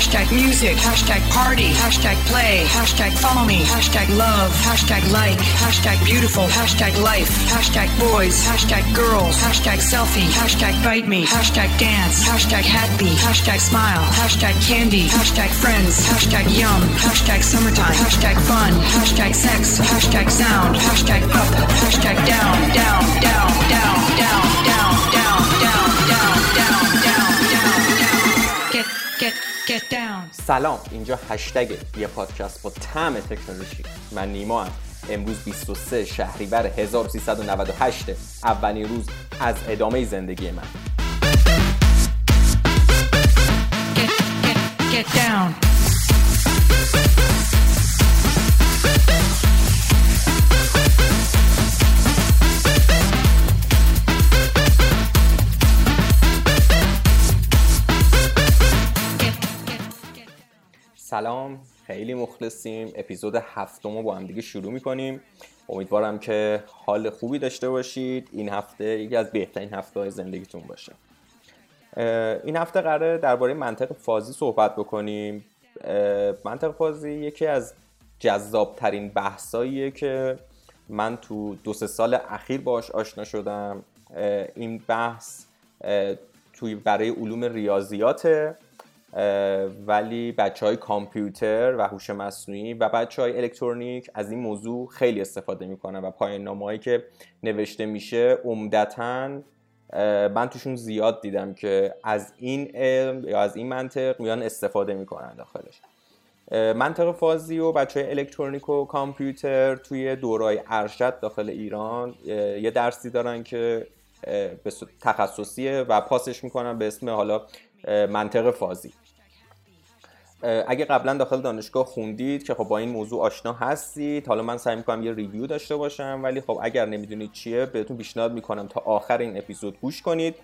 هشتگ میوزیک، هشتگ پارتی، هشتگ پلی، هشتگ فالو می، هشتگ لوف، هشتگ لایک، هشتگ بیوتیفول، هشتگ لایف، هشتگ بویز، هشتگ گرلز، هشتگ سلفی، هشتگ بایت می، هشتگ دانس، هشتگ هپی، هشتگ اسمایل، هشتگ کندی، هشتگ فرندز، هشتگ یم، هشتگ سمرتایم، هشتگ فن، هشتگ سکس، هشتگ ساوند، هشتگ اپ، هشتگ داون، داون، داون، داون، داون، داون، داون، داون، داون، داون، داون، داون، داون. سلام، اینجا هشتگ، یه پادکست با طعم تکنولوژی. من نیما ام. امروز 23 شهریور 1398، اولین روز از ادامه زندگی من. Get down. سلام، خیلی مخلصیم. اپیزود هفتم رو با هم دیگه شروع می‌کنیم. امیدوارم که حال خوبی داشته باشید. این هفته یکی از بهترین هفته‌های زندگیتون باشه. این هفته قراره درباره منطق فازی صحبت بکنیم. منطق فازی یکی از جذاب‌ترین بحثاییه که من تو 2-3 سال اخیر باهاش آشنا شدم. این بحث توی برای علوم ریاضیاته، ولی بچهای کامپیوتر و هوش مصنوعی و بچهای الکترونیک از این موضوع خیلی استفاده میکنن و پایان‌نامه‌هایی که نوشته میشه عمدتاً من توشون زیاد دیدم که از این علم یا از این منطق میان استفاده میکنن داخلش. منطق فازی و بچهای الکترونیک و کامپیوتر توی دوره‌های ارشد داخل ایران یه درسی دارن که تخصصیه و پاسش میکنن به اسم حالا منطق فازی. اگه قبلا داخل دانشگاه خوندید که خب با این موضوع آشنا هستید، حالا من سعی میکنم یه ریویو داشته باشم، ولی خب اگر نمیدونید چیه بهتون پیشنهاد میکنم تا آخر این اپیزود گوش کنید.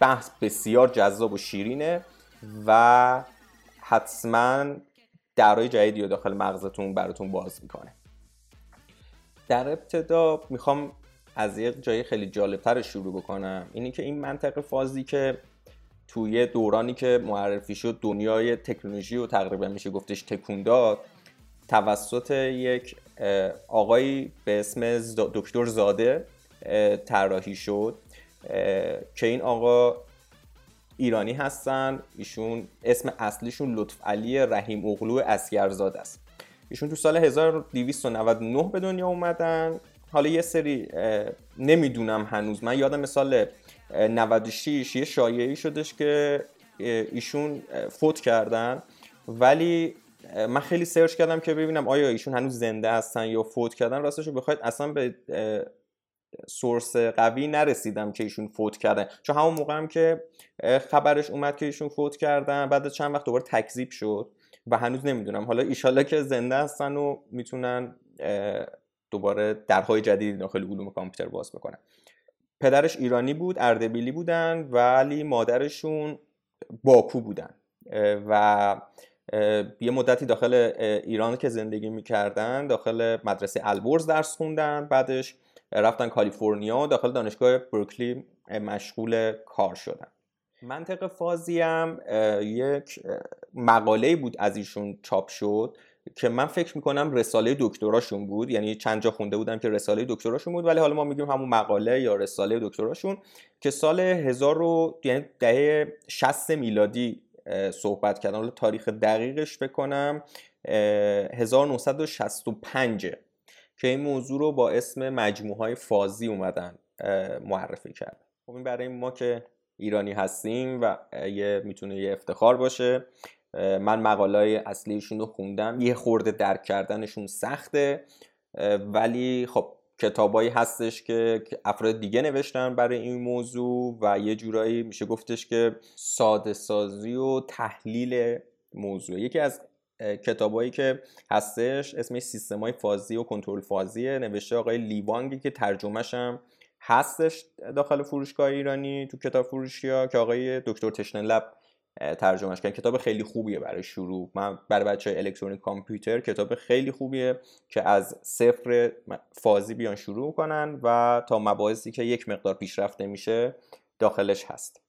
بحث بسیار جذاب و شیرینه و حتما درهای جدیدی رو داخل مغزتون براتون باز میکنه. در ابتدا میخوام از یه جای خیلی جالبتر شروع بکنم. اینی که این منطق فازی که توی دورانی که معرفی شد دنیای تکنولوژی و تقریبا میشه گفتش تکون داد، توسط یک آقایی به اسم دکتر زاده طراحی شد که این آقا ایرانی هستن. ایشون اسم اصلیشون لطف علی رحیم اغلو ازگرزاد است. ایشون تو سال 1299 به دنیا اومدن. حالا یه سری نمیدونم هنوز، من یادم سال 96 یه شایعی شدش که ایشون فوت کردن، ولی من خیلی سرچ کردم که ببینم آیا ایشون هنوز زنده هستن یا فوت کردن. راستش رو بخواید اصلا به سورس قوی نرسیدم که ایشون فوت کردن، چون همون موقع هم که خبرش اومد که ایشون فوت کردن بعد چند وقت دوباره تکذیب شد و هنوز نمیدونم. حالا ایشالله که زنده هستن و میتونن دوباره درهای جدیدی داخل علوم کامپیوتر باز بکنن. پدرش ایرانی بود، اردبیلی بودن، ولی مادرشون باکو بودن و یه مدتی داخل ایران که زندگی میکردن داخل مدرسه البرز درس خوندن، بعدش رفتن کالیفرنیا و داخل دانشگاه برکلی مشغول کار شدن. منطق فازی هم یک مقاله بود از ایشون چاپ شد که من فکر میکنم رساله دکتراشون بود، یعنی چند جا خونده بودم که رساله دکتراشون بود، ولی حالا ما میگیم همون مقاله یا رساله دکتراشون که سال 1060 میلادی صحبت کردن. حالا تاریخ دقیقش بکنم 1965 که این موضوع رو با اسم مجموعه‌های فازی اومدن معرفی کردن. خب این برای ما که ایرانی هستیم و میتونه یه افتخار باشه. من مقاله‌های اصلیشون رو خوندم، یه خورده درک کردنشون سخته، ولی خب کتابایی هستش که افراد دیگه نوشتن برای این موضوع و یه جورایی میشه گفتش که ساده سازی و تحلیل موضوع. یکی از کتابایی که هستش اسمش سیستم‌های فازی و کنترل فازیه، نوشته آقای لیوانگی که ترجمه‌ش هم هستش داخل فروشگاه ایرانی تو کتاب فروشی‌ها که آقای دکتر تشنلب ترجمهش کردن. کتاب خیلی خوبیه برای شروع. من برای بچه‌های الکترونیک کامپیوتر کتاب خیلی خوبیه که از صفر فازی بیان شروع کنن و تا مباحثی که یک مقدار پیشرفت میشه داخلش هست.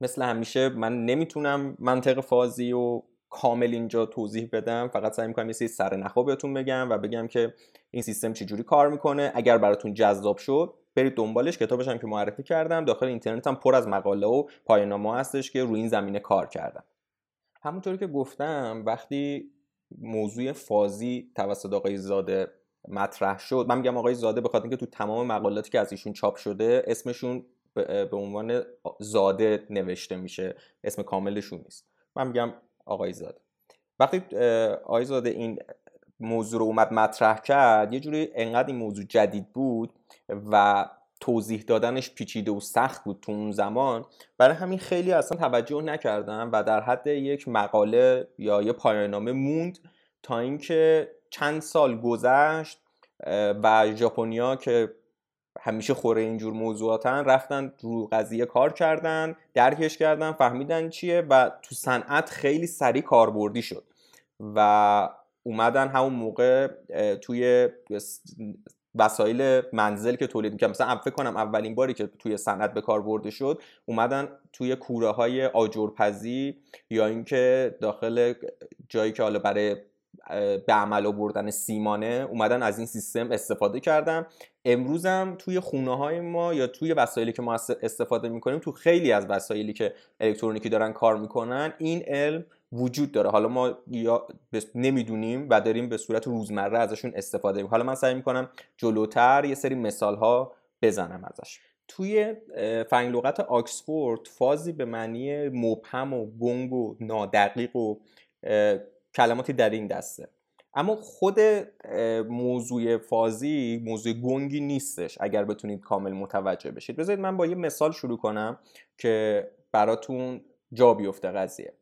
مثل همیشه من نمیتونم منطق فازی و کامل اینجا توضیح بدم، فقط سعی می‌کنم یه سری سرنخا بهتون بگم و بگم که این سیستم چجوری کار میکنه. اگر براتون جذاب شد برید دنبالش، کتابش هم که معرفی کردم، داخل اینترنت هم پر از مقاله و پایان‌نامه‌ها هستش که روی این زمینه کار کردن. همونطوری که گفتم وقتی موضوع فازی توسط آقای زاده مطرح شد، من میگم آقای زاده بخاطر اینکه تو تمام مقالاتی که از ایشون چاپ شده اسمشون به عنوان زاده نوشته میشه، اسم کاملشون نیست، من میگم آقای زاده. وقتی آقای زاده این موضوع رو اومد مطرح کرد، یه جوری انقدر این موضوع جدید بود و توضیح دادنش پیچیده و سخت بود تو اون زمان، برای همین خیلی اصلا توجه نکردم و در حد یک مقاله یا یه پایان‌نامه موند تا اینکه چند سال گذشت و ژاپنیا که همیشه خوره اینجور موضوعاتن رفتن رو قضیه کار کردن، درکش کردن، فهمیدن چیه و تو صنعت خیلی سریع کاربردی شد و اومدن همون موقع توی وسایل منزل که تولید می‌کردن، مثلا فکر کنم اولین باری که توی صنعت به کار برده شد اومدن توی کوره‌های آجرپزی یا اینکه داخل جایی که حالا برای به عمل آوردن سیمانه اومدن از این سیستم استفاده کردم. امروز هم توی خونه‌های ما یا توی وسایلی که ما استفاده می‌کنیم، تو خیلی از وسایلی که الکترونیکی دارن کار می‌کنن این علم وجود داره. حالا ما یا نمیدونیم و داریم به صورت روزمره ازشون استفاده می‌کنیم. حالا من سعی می‌کنم جلوتر یه سری مثال‌ها بزنم ازش. توی فرهنگ لغت آکسفورد فازی به معنی مبهم و گنگ و نادقیق و کلماتی در این دسته، اما خود موضوع فازی موضوع گنگی نیستش اگر بتونید کامل متوجه بشید. بذارید من با یه مثال شروع کنم که براتون جا بیفته قضیه.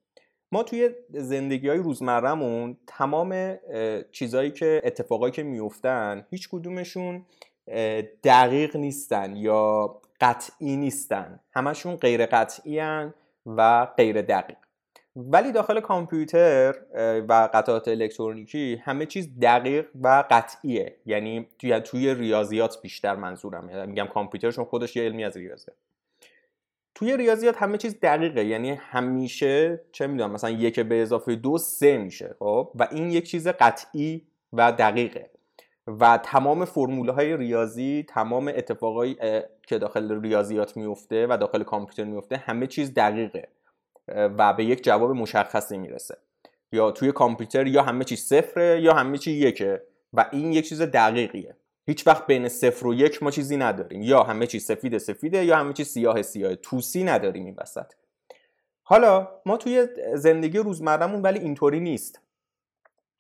ما توی زندگی‌های روزمره‌مون تمام چیزایی که اتفاقایی که میفتن هیچ کدومشون دقیق نیستن یا قطعی نیستن، همشون غیر قطعی هن و غیر دقیق. ولی داخل کامپیوتر و قطعات الکترونیکی همه چیز دقیق و قطعیه، یعنی توی ریاضیات بیشتر منظورم، میگم کامپیوترشون خودش یه علمی از ریاضیه. توی ریاضیات همه چیز دقیقه، یعنی همیشه چه میدونم مثلا 1 به اضافه 2 3 میشه، خب و این یک چیز قطعی و دقیقه و تمام فرمول‌های ریاضی، تمام اتفاقایی که داخل ریاضیات میفته و داخل کامپیوتر میفته همه چیز دقیقه و به یک جواب مشخصی میرسه. یا توی کامپیوتر یا همه چی 0 یا همه چی 1 و این یک چیز دقیقیه، هیچ وقت بین 0 و 1 ما چیزی نداریم، یا همه چی سفیده یا همه چی سیاه، توسی نداریم این وسط. حالا ما توی زندگی روزمره‌مون ولی اینطوری نیست،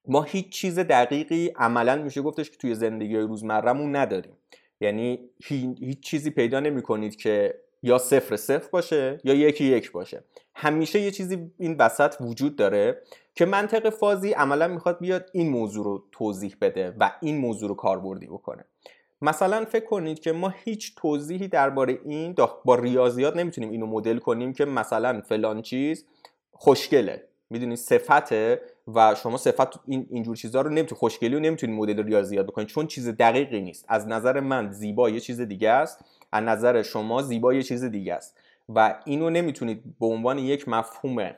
ما هیچ چیز دقیقی عملاً میشه گفتش که توی زندگی روزمره‌مون نداریم، یعنی هیچ چیزی پیدا نمی‌کنید که یا 0 باشه یا 1 باشه، همیشه یه چیزی این وسط وجود داره که منطق فازی عملا میخواد بیاد این موضوع رو توضیح بده و این موضوع رو کاربردی بکنه. مثلا فکر کنید که ما هیچ توضیحی درباره این با ریاضیات نمیتونیم اینو مدل کنیم که مثلا فلان چیز خوشگله، میدونید صفته و شما صفت اینجور چیزها رو نمیتونید، خوشگلی رو نمیتونید مدل ریاضیات بکنید چون چیز دقیقی نیست. از نظر من زیبا یه چیز دیگه است، از نظر شما زیبا یه چیز دیگه است و اینو نمیتونید به عنوان یک مفهوم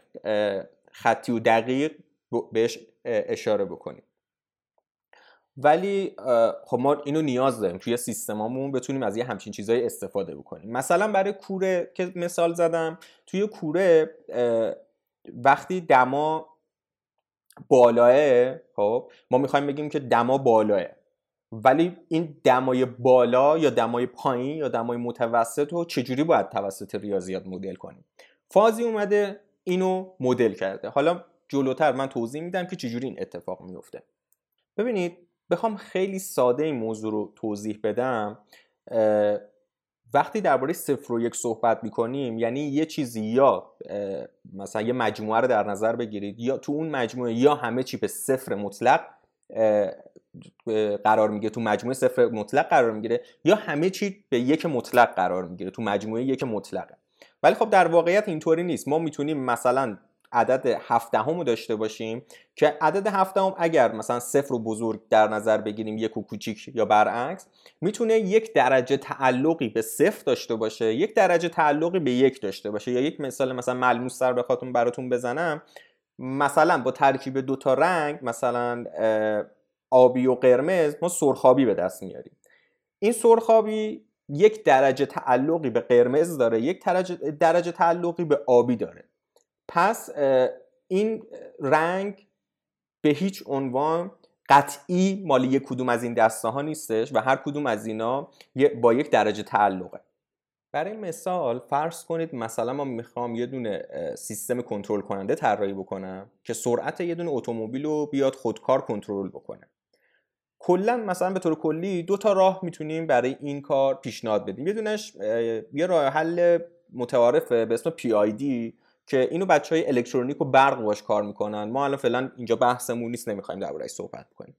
خطی و دقیق بهش اشاره بکنید. ولی خب ما اینو نیاز داریم توی سیستمامون بتونیم از یه همچین چیزایی استفاده بکنیم. مثلا برای کوره که مثال زدم، توی کوره وقتی دما بالاه، خب ما میخوایم بگیم که دما بالاه، ولی این دمای بالا یا دمای پایین یا دمای متوسط رو چجوری باید توسط ریاضیات مدل کنیم؟ فازی اومده اینو مدل کرده. حالا جلوتر من توضیح میدم که چجوری این اتفاق میفته. ببینید بخوام خیلی ساده این موضوع رو توضیح بدم، وقتی درباره 0 و 1 صحبت میکنیم یعنی یه چیزی یا مثلا یه مجموعه رو در نظر بگیرید، یا تو اون مجموعه یا همه چی به 0 مطلق قرار میگیره، تو مجموعه 0 مطلق قرار میگیره، یا همه چی به 1 مطلق قرار میگیره، تو مجموعه 1 مطلقه. ولی خب در واقعیت اینطوری نیست. ما میتونیم مثلا عدد 7 داشته باشیم که عدد 7 اگر مثلا 0 بزرگ در نظر بگیریم 1 کوچیک یا برعکس، میتونه 1 درجه تعلقی به 0 داشته باشه، 1 درجه تعلقی به 1 داشته باشه. یا یک مثال مثلا ملموس سر بخاطر براتون بزنم، مثلا با ترکیب دو تا رنگ، مثلا آبی و قرمز، ما سرخابی به دست میاریم. این سرخابی یک درجه تعلقی به قرمز داره، یک درجه تعلقی به آبی داره. پس این رنگ به هیچ عنوان قطعی مالی یک کدوم از این دسته ها نیستش و هر کدوم از اینا با یک درجه تعلقه. برای مثال فرض کنید مثلا ما میخوام یه دونه سیستم کنترل کننده طراحی بکنم که سرعت یه دونه اتومبیل رو بیاد خودکار کنترل بکنه. کلا مثلا به طور کلی دو تا راه میتونیم برای این کار پیشنهاد بدیم. یه دونش یه راه حل متعارفه به اسم PID که اینو بچهای الکترونیک و برق باش کار میکنن. ما الان فعلا اینجا بحثمون نیست، نمیخوایم درباره‌اش صحبت کنیم.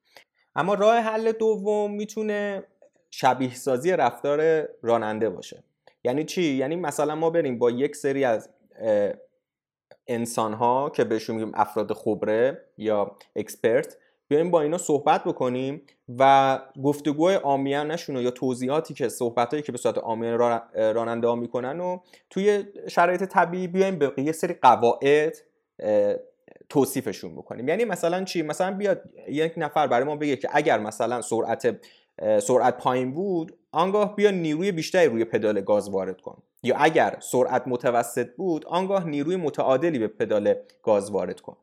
اما راه حل دوم میتونه شبیه سازی رفتار راننده باشه. یعنی چی؟ یعنی مثلا ما بریم با یک سری از انسان‌ها که بهشون میگیم افراد خبره یا اکسپرت، بیایم با اینا صحبت بکنیم و گفتگوهای عامیانه‌شون یا توضیحاتی که صحبتایی که به صورت عامیانه راننده‌ها میکنن و توی شرایط طبیعی بیایم به یه سری قواعد توصیفشون بکنیم. یعنی مثلا چی؟ مثلا بیاد یک نفر برای ما بگه که اگر مثلا سرعت پایین بود، آنگاه بیا نیروی بیشتری روی پدال گاز وارد کن، یا اگر سرعت متوسط بود آنگاه نیروی متعادلی به پدال گاز وارد کن،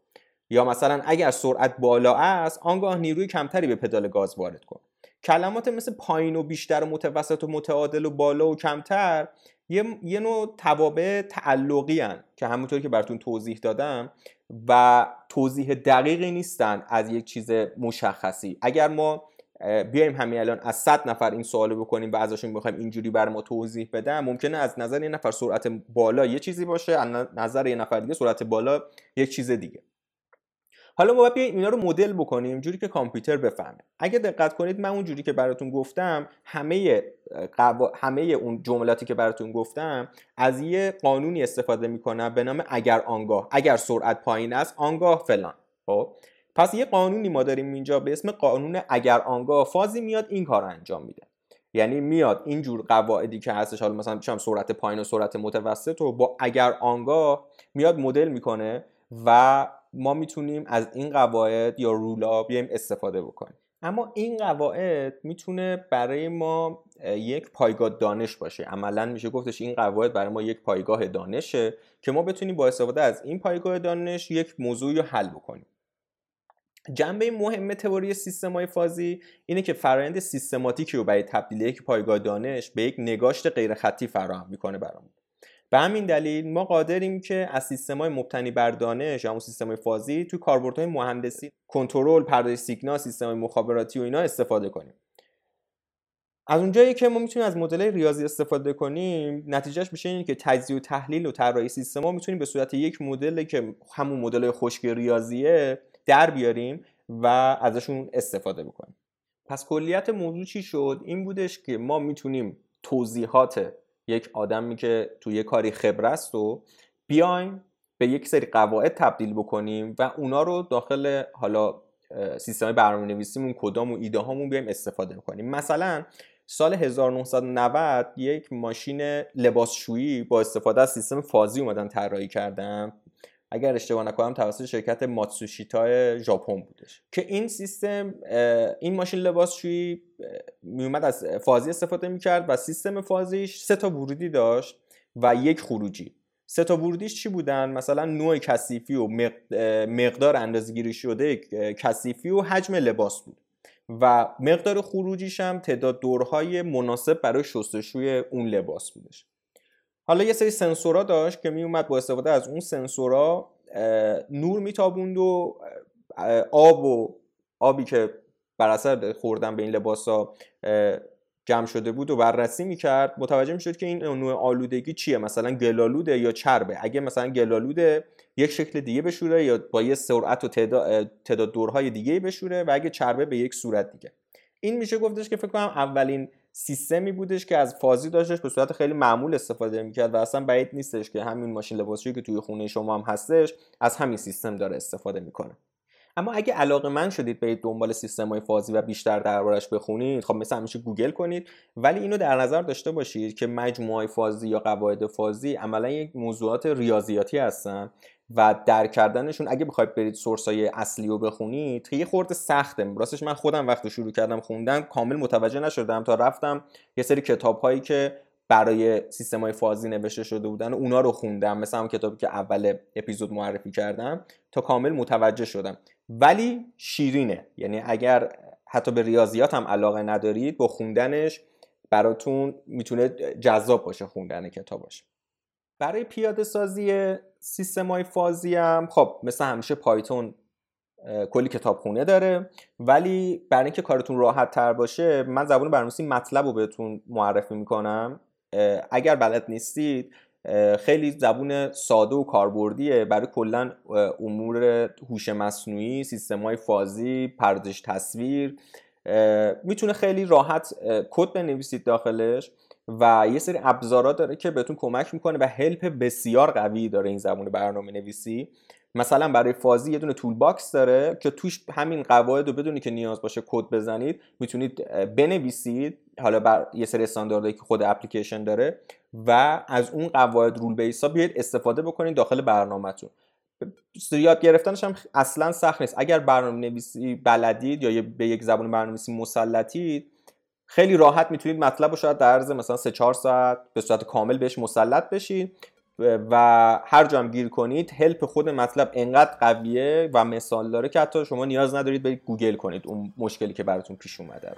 یا مثلا اگر سرعت بالا است آنگاه نیروی کمتری به پدال گاز وارد کن. کلمات مثل پایین و بیشتر و متوسط و متعادل و بالا و کمتر یه نوع توابع تعلقی هستند که همونطور که براتون توضیح دادم و توضیح دقیقی نیستن از یک چیز مشخصی. اگر ما بیایم همین الان از 100 نفر این سوالو بکنیم و ازشون بخوایم اینجوری بر ما توضیح بدن، ممکنه از نظر یه نفر سرعت بالا یه چیزی باشه، از نظر یه نفر دیگه سرعت بالا یک چیز دیگه. حالا ما بیایم اینا رو مدل بکنیم جوری که کامپیوتر بفهمه. اگه دقت کنید من اون جوری که براتون گفتم همه اون جملاتی که براتون گفتم از یه قانونی استفاده میکنه به نام اگر آنگاه، اگر سرعت پایین است آنگاه فلان. خب پس یه قانونی ما داریم اینجا به اسم قانون اگر آنگاه. فازی میاد این کار انجام میده، یعنی میاد اینجور قواعدی که هستش، حالا مثلا چم سرعت پایین و سرعت متوسط رو با اگر آنگاه میاد مدل میکنه و ما میتونیم از این قواعد یا رولا بیایم استفاده بکنیم. اما این قواعد میتونه برای ما یک پایگاه دانش باشه. عملا میشه گفتش این قواعد برای ما یک پایگاه دانشه که ما بتونیم با استفاده از این پایگاه دانش یک موضوعی رو حل بکنیم. جنبه مهم تئوری سیستم‌های فازی اینه که فرآیند سیستماتیکی رو برای تبدیل یک پایگاه دانش به یک نگاشت غیرخطی فراهم می‌کنه برامون. به همین دلیل ما قادریم که از سیستم‌های مبتنی بر دانش، همون سیستم‌های فازی، توی کاربردهای مهندسی، کنترل، پردازش سیگنال، سیستم‌های مخابراتی و اینا استفاده کنیم. از اونجایی که ما میتونیم از مدل ریاضی استفاده کنیم، نتیجهش میشه اینه که تجزیه و تحلیل و طراحی سیستم‌ها میتونیم به صورت یک مدل که همون مدل خشک ریاضیه در بیاریم و ازشون استفاده بکنیم. پس کلیت موضوع چی شد؟ این بودش که ما میتونیم توضیحات یک آدمی که توی یه کاری خبره است رو بیایم به یک سری قواعد تبدیل بکنیم و اونا رو داخل حالا سیستم برنامه‌نویسیمون کدام و ایده هامون بیایم استفاده بکنیم. مثلا سال 1990 یک ماشین لباسشویی با استفاده از سیستم فازی اومدن طراحی کردن، اگر اشتباه نکنم توسط شرکت ماتسوشیتا ژاپن بودش، که این سیستم، این ماشین لباسشویی میومد از فازی استفاده میکرد و سیستم فازیش 3 تا ورودی داشت و یک خروجی. 3 تا ورودیش چی بودن؟ مثلا نوع کثیفی و مقدار اندازه‌گیری شده کثیفی و حجم لباس بود و مقدار خروجیش هم تعداد دورهای مناسب برای شستشوی اون لباس بودش. حالا یه سری سنسورا داشت که میومد با استفاده از اون سنسورا نور میتابوند و آبی که بر اثر خوردن به این لباسا جمع شده بود و بررسی میکرد، متوجه میشد که این نوع آلودگی چیه، مثلا گلالوده یا چربه. اگه مثلا گلالوده یک شکل دیگه بشوره یا با یه سرعت و تعداد دورهای دیگه بشوره و اگه چربه به یک صورت دیگه. این میشه گفتش که فکر کنم اولین سیستمی بودش که از فازی داشتش به صورت خیلی معمول استفاده میکرد و اصلا بعید نیستش که همین ماشین لباسشویی که توی خونه شما هم هستش از همین سیستم داره استفاده میکنه. اما اگه علاقه‌مند شدید برید دنبال سیستم‌های فازی و بیشتر دربارش بخونید، خب مثلا همیشه گوگل کنید، ولی اینو در نظر داشته باشید که مجموعه فازی یا قواعد فازی عملا یک موضوعات ریاضیاتی هستن و درک کردنشون اگه بخواید برید سورس‌های اصلی رو بخونید یه خورده سخته. راستش من خودم وقتی شروع کردم خوندن کامل متوجه نشدم تا رفتم یه سری کتاب‌هایی که برای سیستم‌های فازی نوشته شده بودن اونا رو خوندم، مثلا کتابی که اول اپیزود معرفی کردم، تا کامل متوجه شدم. ولی شیرینه، یعنی اگر حتی به ریاضیات هم علاقه ندارید با خوندنش براتون میتونه جذاب باشه خوندن کتابش. برای پیاده سازی سیستم‌های فازی هم خب مثل همیشه پایتون کلی کتابخونه داره، ولی برای اینکه کارتون راحت تر باشه من زبان برنامه‌نویسی مطلب رو بهتون معرفی میکنم. اگر بلد نیستید خیلی زبون ساده و کاربردیه برای کلا امور هوش مصنوعی، سیستم‌های فازی، پردازش تصویر. میتونه خیلی راحت کد بنویسید داخلش و یه سری ابزارا داره که بهتون کمک میکنه و هلپ بسیار قوی داره این زبون برنامه نویسی. مثلا برای فازی یه دونه تول باکس داره که توش همین قواعد رو بدونی که نیاز باشه کد بزنید میتونید بنویسید، حالا بر یه سری استانداردی که خود اپلیکیشن داره، و از اون قواعد رول بیسا بیاید استفاده بکنید داخل برنامه‌تون. یاد گرفتنش هم اصلا سخت نیست. اگر برنامه‌نویسی بلدید یا به یک زبان برنامه‌نویسی مسلطید خیلی راحت میتونید مطلب رو شاید در عرض مثلا 3-4 ساعت به صورت کامل بهش مسلط بشید و هر جا هم گیر کنید هلپ خود مطلب انقدر قویه و مثال داره که حتی شما نیاز ندارید برید گوگل کنید اون مشکلی که براتون پیش اومده رو.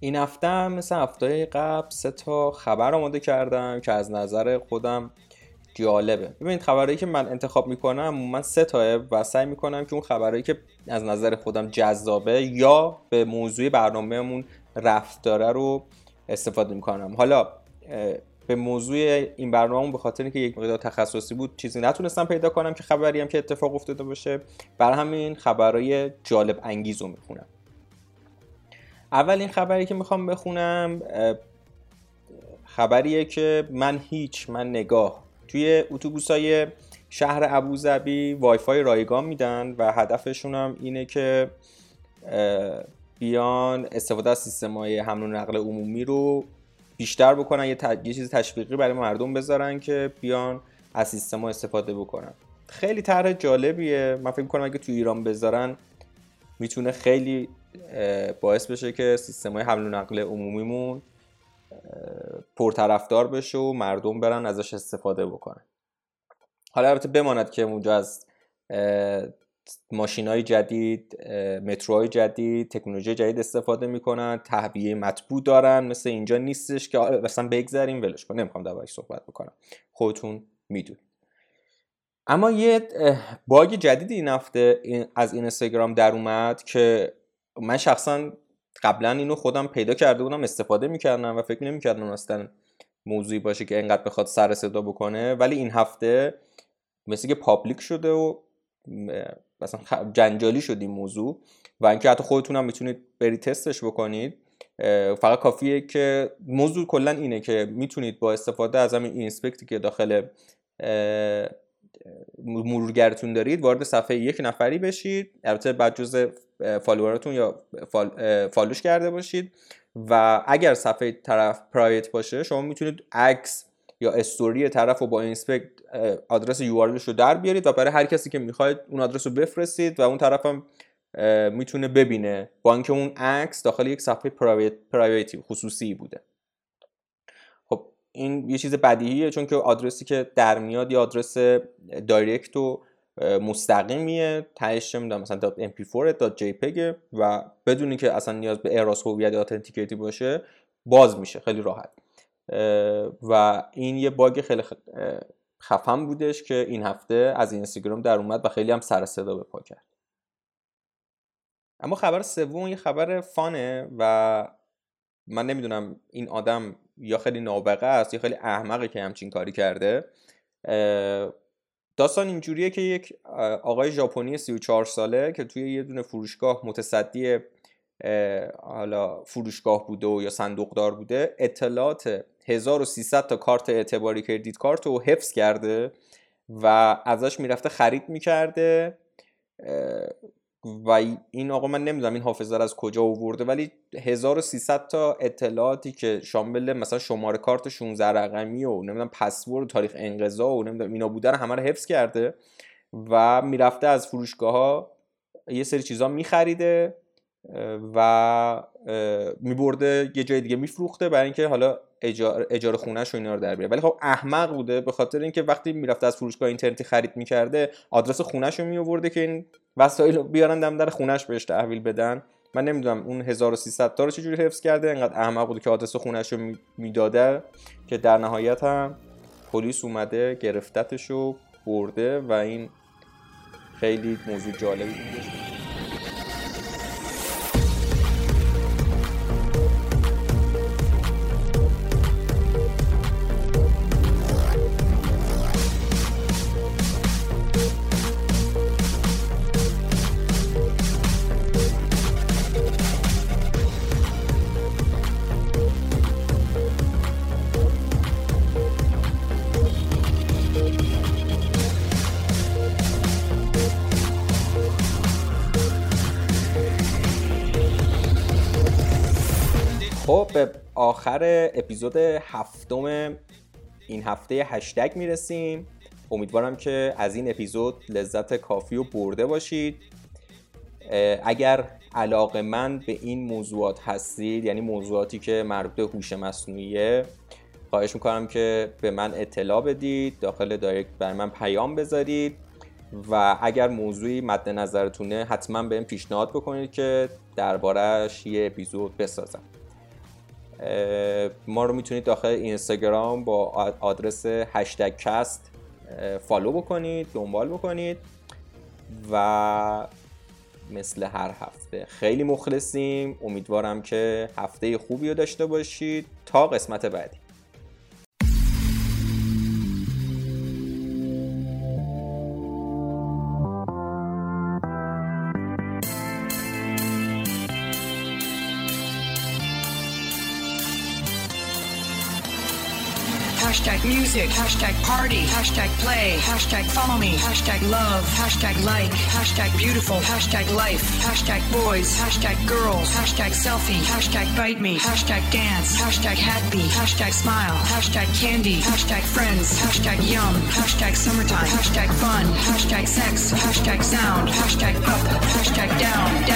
این هفته هم مثل هفته قبل 3 تا خبر آماده کردم که از نظر خودم جالبه. ببینید خبرهایی که من انتخاب میکنم من 3 تایه و سعی میکنم که اون خبرهایی که از نظر خودم جذابه یا به موضوع برنامه‌مون رفت داره رو استفاده میکنم. حالا به موضوع این برنامه‌مون به خاطر اینکه یک مقدار تخصصی بود چیزی نتونستم پیدا کنم که خبری هم که اتفاق افتاده باشه، برای همین خبرهای جالب انگیز رو میخونم. اولین خبری که میخوام بخونم خبریه که من نگاه توی اتوبوس‌های شهر ابوظبی وایفای رایگان میدن و هدفشون هم اینه که بیان استفاده از سیستم‌های حمل و نقل عمومی رو بیشتر بکنن، یه چیز تشویقی برای مردم بذارن که بیان از سیستم‌ها استفاده بکنن. خیلی طرح جالبیه، من فکر می‌کنم اگه تو ایران بذارن میتونه خیلی باعث بشه که سیستم‌های حمل و نقل عمومیمون پرطرفدار بشه و مردم برن ازش استفاده بکنن. حالا البته بماند که اونجا از ماشین‌های جدید، متروهای جدید، تکنولوژی جدید استفاده میکنن، تهویه مطبوع دارن، مثل اینجا نیستش که مثلا بگذاریم ولش کنم. نمیخوام دربارش صحبت بکنم، خودتون میدونید. اما یه باگ جدیدی این هفته از اینستاگرام در اومد که من شخصا قبلا اینو خودم پیدا کرده بودم استفاده میکردم و فکر نمیکردم اصلا موضوعی باشه که اینقدر بخواد سر صدا بکنه، ولی این هفته مثل که پابلیک شده و مثلا جنجالی شد این موضوع و اینکه حتی خودتون هم میتونید برید تستش بکنید. فقط کافیه که موضوع کلا اینه که میتونید با استفاده از همین اینسپکتی که داخل مرورگرتون دارید وارد صفحه یک نفری بشید، البته بعد جزء فالووراتون یا فالوش کرده باشید، و اگر صفحه طرف پرایوت باشه شما میتونید عکس یا استوری طرف رو با اینسپکت آدرس یو آر الش رو در بیارید و برای هر کسی که میخواید اون آدرس رو بفرستید و اون طرف هم میتونه ببینه، با اینکه اون عکس داخل یک صفحه پرایوتی خصوصی بوده. خب این یه چیز بدیهیه چون که آدرسی که در میاد یه آدرس دایرکت و مستقیمیه، تهش نمیدونم مثلا .mp4.jpg و بدونی که اصلا نیاز به احراز هویت یا اتنتیکیتی باشه باز میشه خیلی راحت. و این یه باگ خیلی خفن بودش که این هفته از اینستاگرام در اومد و خیلی هم سر صدا به پا کرد. اما خبر سوم یه خبر فانه و من نمیدونم این آدم یا خیلی نابغه است یا خیلی احمقه که همچین کاری کرده. داستان اینجوریه که یک آقای ژاپنی 34 ساله که توی یه دونه فروشگاه متصدی حالا فروشگاه بوده و یا صندوقدار بوده، اطلاعات 1300 تا کارت اعتباری کردیت کارت رو حفظ کرده و ازش میرفته خرید میکرده و این آقا من نمیدونم این حافظه از کجا آورده، ولی 1300 تا اطلاعاتی که شامل مثلا شماره کارت 16 رقمی و نمیدونم پسورد و تاریخ انقضا و نمیدونم اینا بودن همه رو حفظ کرده و میرفته از فروشگاه ها یه سری چیزا میخریده و میبرده یه جای دیگه میفروخته برای اینکه حالا اجاره خونه‌ش و اینا رو در بیاره. ولی خب احمق بوده به خاطر اینکه وقتی میرفته از فروشگاه اینترنتی خرید میکرده آدرس خونه‌ش رو میآورده که این وسایل رو بیارن دم در خونه‌ش بهش تحویل بدن. من نمیدونم اون 1300 تا رو چه جوری حفظ کرده، انقدر احمق بوده که آدرس خونه‌ش رو میداده که در نهایت هم پلیس اومده گرفتتش و برده و این خیلی موضوع جالبی بود. خب به آخر اپیزود 7 این هفته هشتگ میرسیم. امیدوارم که از این اپیزود لذت کافی رو برده باشید. اگر علاقه‌مند به این موضوعات هستید، یعنی موضوعاتی که مربوط به هوش مصنوعیه، خواهش میکنم که به من اطلاع بدید، داخل دایرکت برای من پیام بذارید و اگر موضوعی مد نظرتونه حتما بهم پیشنهاد بکنید که درباره‌اش یه اپیزود بسازم. ما رو میتونید داخل اینستاگرام با آدرس هشتگ کست فالو بکنید، دنبال بکنید و مثل هر هفته خیلی مخلصیم. امیدوارم که هفته خوبی رو داشته باشید. تا قسمت بعدی. Hashtag music, hashtag party, hashtag play, hashtag follow me, hashtag love, hashtag like, hashtag beautiful, hashtag life, hashtag boys, hashtag girls, hashtag selfie, hashtag bite me, hashtag dance, hashtag happy, hashtag smile, hashtag candy, hashtag friends, hashtag yum, hashtag summertime, hashtag fun, hashtag sex, hashtag sound, hashtag up, hashtag down,